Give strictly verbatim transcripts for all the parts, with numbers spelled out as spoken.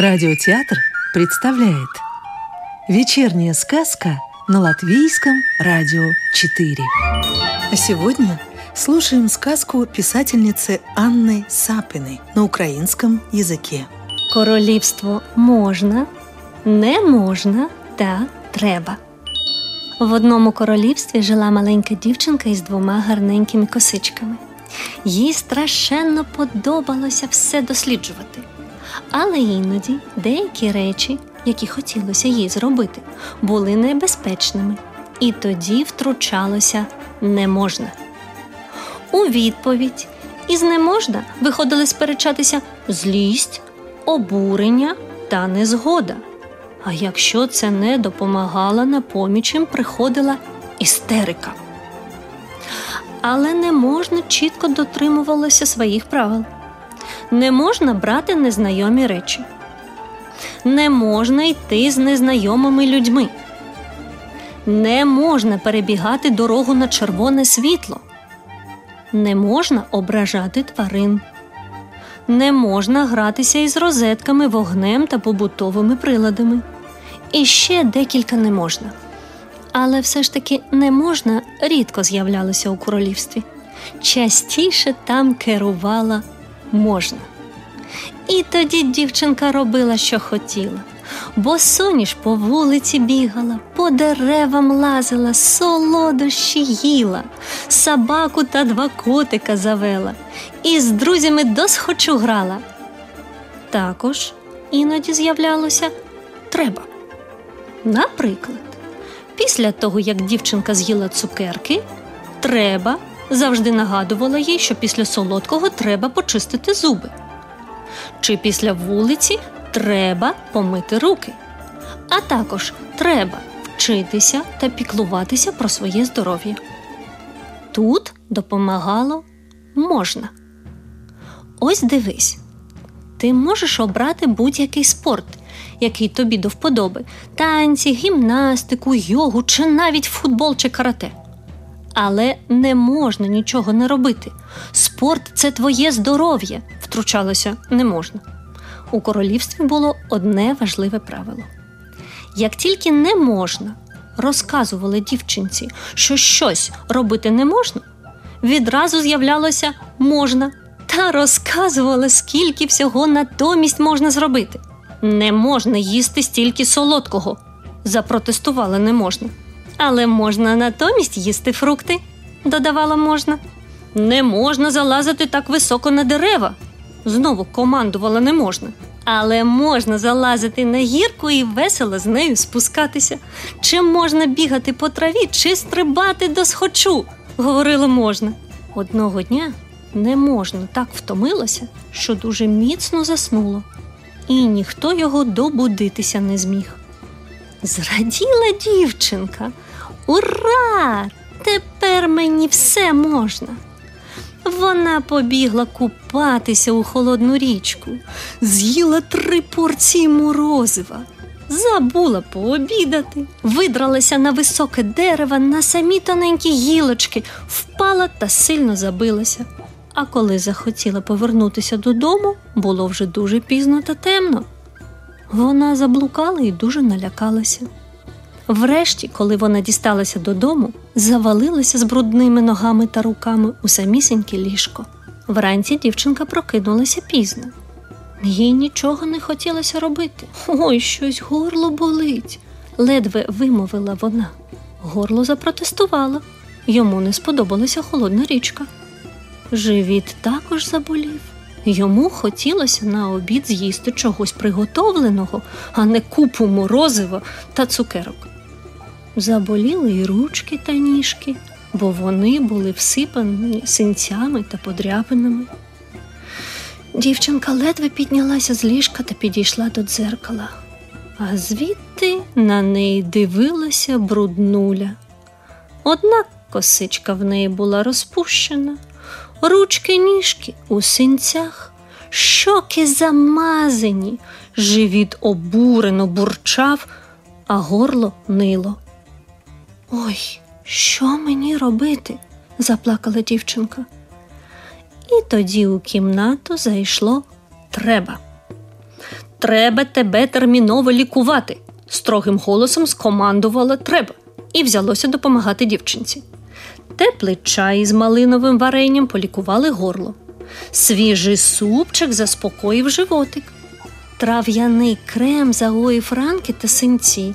Радиотеатр представляет «Вечерняя сказка» на Латвийском радио четыре. А сегодня слушаем сказку писательницы Анны Сапены на украинском языке. «Королiвство: можна, не можна, та треба». В одному королівстві жила маленька дівчинка із двома гарненькими косичками. Їй страшенно подобалося все досліджувати. Але іноді деякі речі, які хотілося їй зробити, були небезпечними. І тоді втручалося «не можна». У відповідь із «не можна» виходили сперечатися злість, обурення та незгода. А якщо це не допомагало, на поміч їм приходила істерика. Але «не можна» чітко дотримувалося своїх правил. Не можна брати незнайомі речі. Не можна йти з незнайомими людьми. Не можна перебігати дорогу на червоне світло. Не можна ображати тварин. Не можна гратися із розетками, вогнем та побутовими приладами. І ще декілька не можна. Але все ж таки не можна рідко з'являлося у королівстві. Частіше там керувала можна. І тоді дівчинка робила, що хотіла. Босоніж по вулиці бігала, по деревам лазила, солодощі їла, собаку та два котика завела і з друзями досхочу грала. Також іноді з'являлося «треба». Наприклад, після того, як дівчинка з'їла цукерки, «треба» завжди нагадувала їй, що після солодкого треба почистити зуби. Чи після вулиці треба помити руки. А також треба вчитися та піклуватися про своє здоров'я. Тут допомагало можна. Ось дивись, ти можеш обрати будь-який спорт, який тобі до вподоби. Танці, гімнастику, йогу чи навіть футбол чи карате. Але не можна нічого не робити. Спорт – це твоє здоров'я, втручалося не можна. У королівстві було одне важливе правило. Як тільки не можна розказували дівчинці, що щось робити не можна, відразу з'являлося можна та розказувала, скільки всього натомість можна зробити. Не можна їсти стільки солодкого, запротестувала не можна. Але можна натомість їсти фрукти, додавала можна. Не можна залазити так високо на дерева, знову командувала не можна. Але можна залазити на гірку і весело з нею спускатися. Чи можна бігати по траві, чи стрибати досхочу, говорила можна. Одного дня не можна так втомилося, що дуже міцно заснуло. І ніхто його добудитися не зміг. Зраділа дівчинка. Ура! Тепер мені все можна. Вона побігла купатися у холодну річку, з'їла три порції морозива, забула пообідати, видралася на високе дерево, на самі тоненькі гілочки, впала та сильно забилася. А коли захотіла повернутися додому, було вже дуже пізно та темно. Вона заблукала і дуже налякалася. Врешті, коли вона дісталася додому, завалилася з брудними ногами та руками у самісіньке ліжко. Вранці дівчинка прокинулася пізно. Їй нічого не хотілося робити. «Ой, щось горло болить!» – ледве вимовила вона. Горло запротестувало. Йому не сподобалася холодна річка. Живіт також заболів. Йому хотілося на обід з'їсти чогось приготовленого, а не купу морозива та цукерок. Заболіли і ручки та ніжки, бо вони були всипані синцями та подряпинами. Дівчинка ледве піднялася з ліжка та підійшла до дзеркала, а звідти на неї дивилася бруднуля. Одна косичка в неї була розпущена, ручки-ніжки у синцях, щоки замазані, живіт обурено бурчав, а горло нило. «Ой, що мені робити?» – заплакала дівчинка. І тоді у кімнату зайшло «треба». «Треба тебе терміново лікувати», – строгим голосом скомандувала Треба і взялося допомагати дівчинці. Теплий чай з малиновим варенням полікували горло. Свіжий супчик заспокоїв животик. Трав'яний крем загоїв ранки та синці,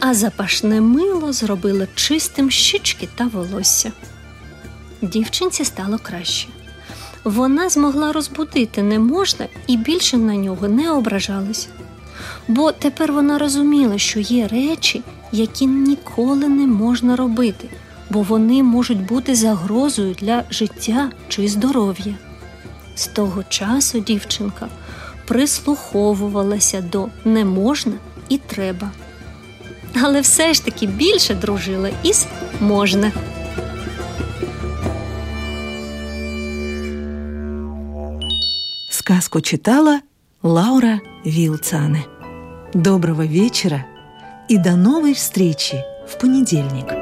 а запашне мило зробило чистим щічки та волосся. Дівчинці стало краще. Вона змогла розбудити «Не можна» і більше на нього не ображалась. Бо тепер вона розуміла, що є речі, які ніколи не можна робити, бо вони можуть бути загрозою для життя чи здоров'я. З того часу дівчинка прислуховувалася до «Не можна» і «Треба». Але все ж таки більше дружила із «Можна». Сказку читала Лаура Вилцане. Доброго вечера и до новой встречи в понедельник.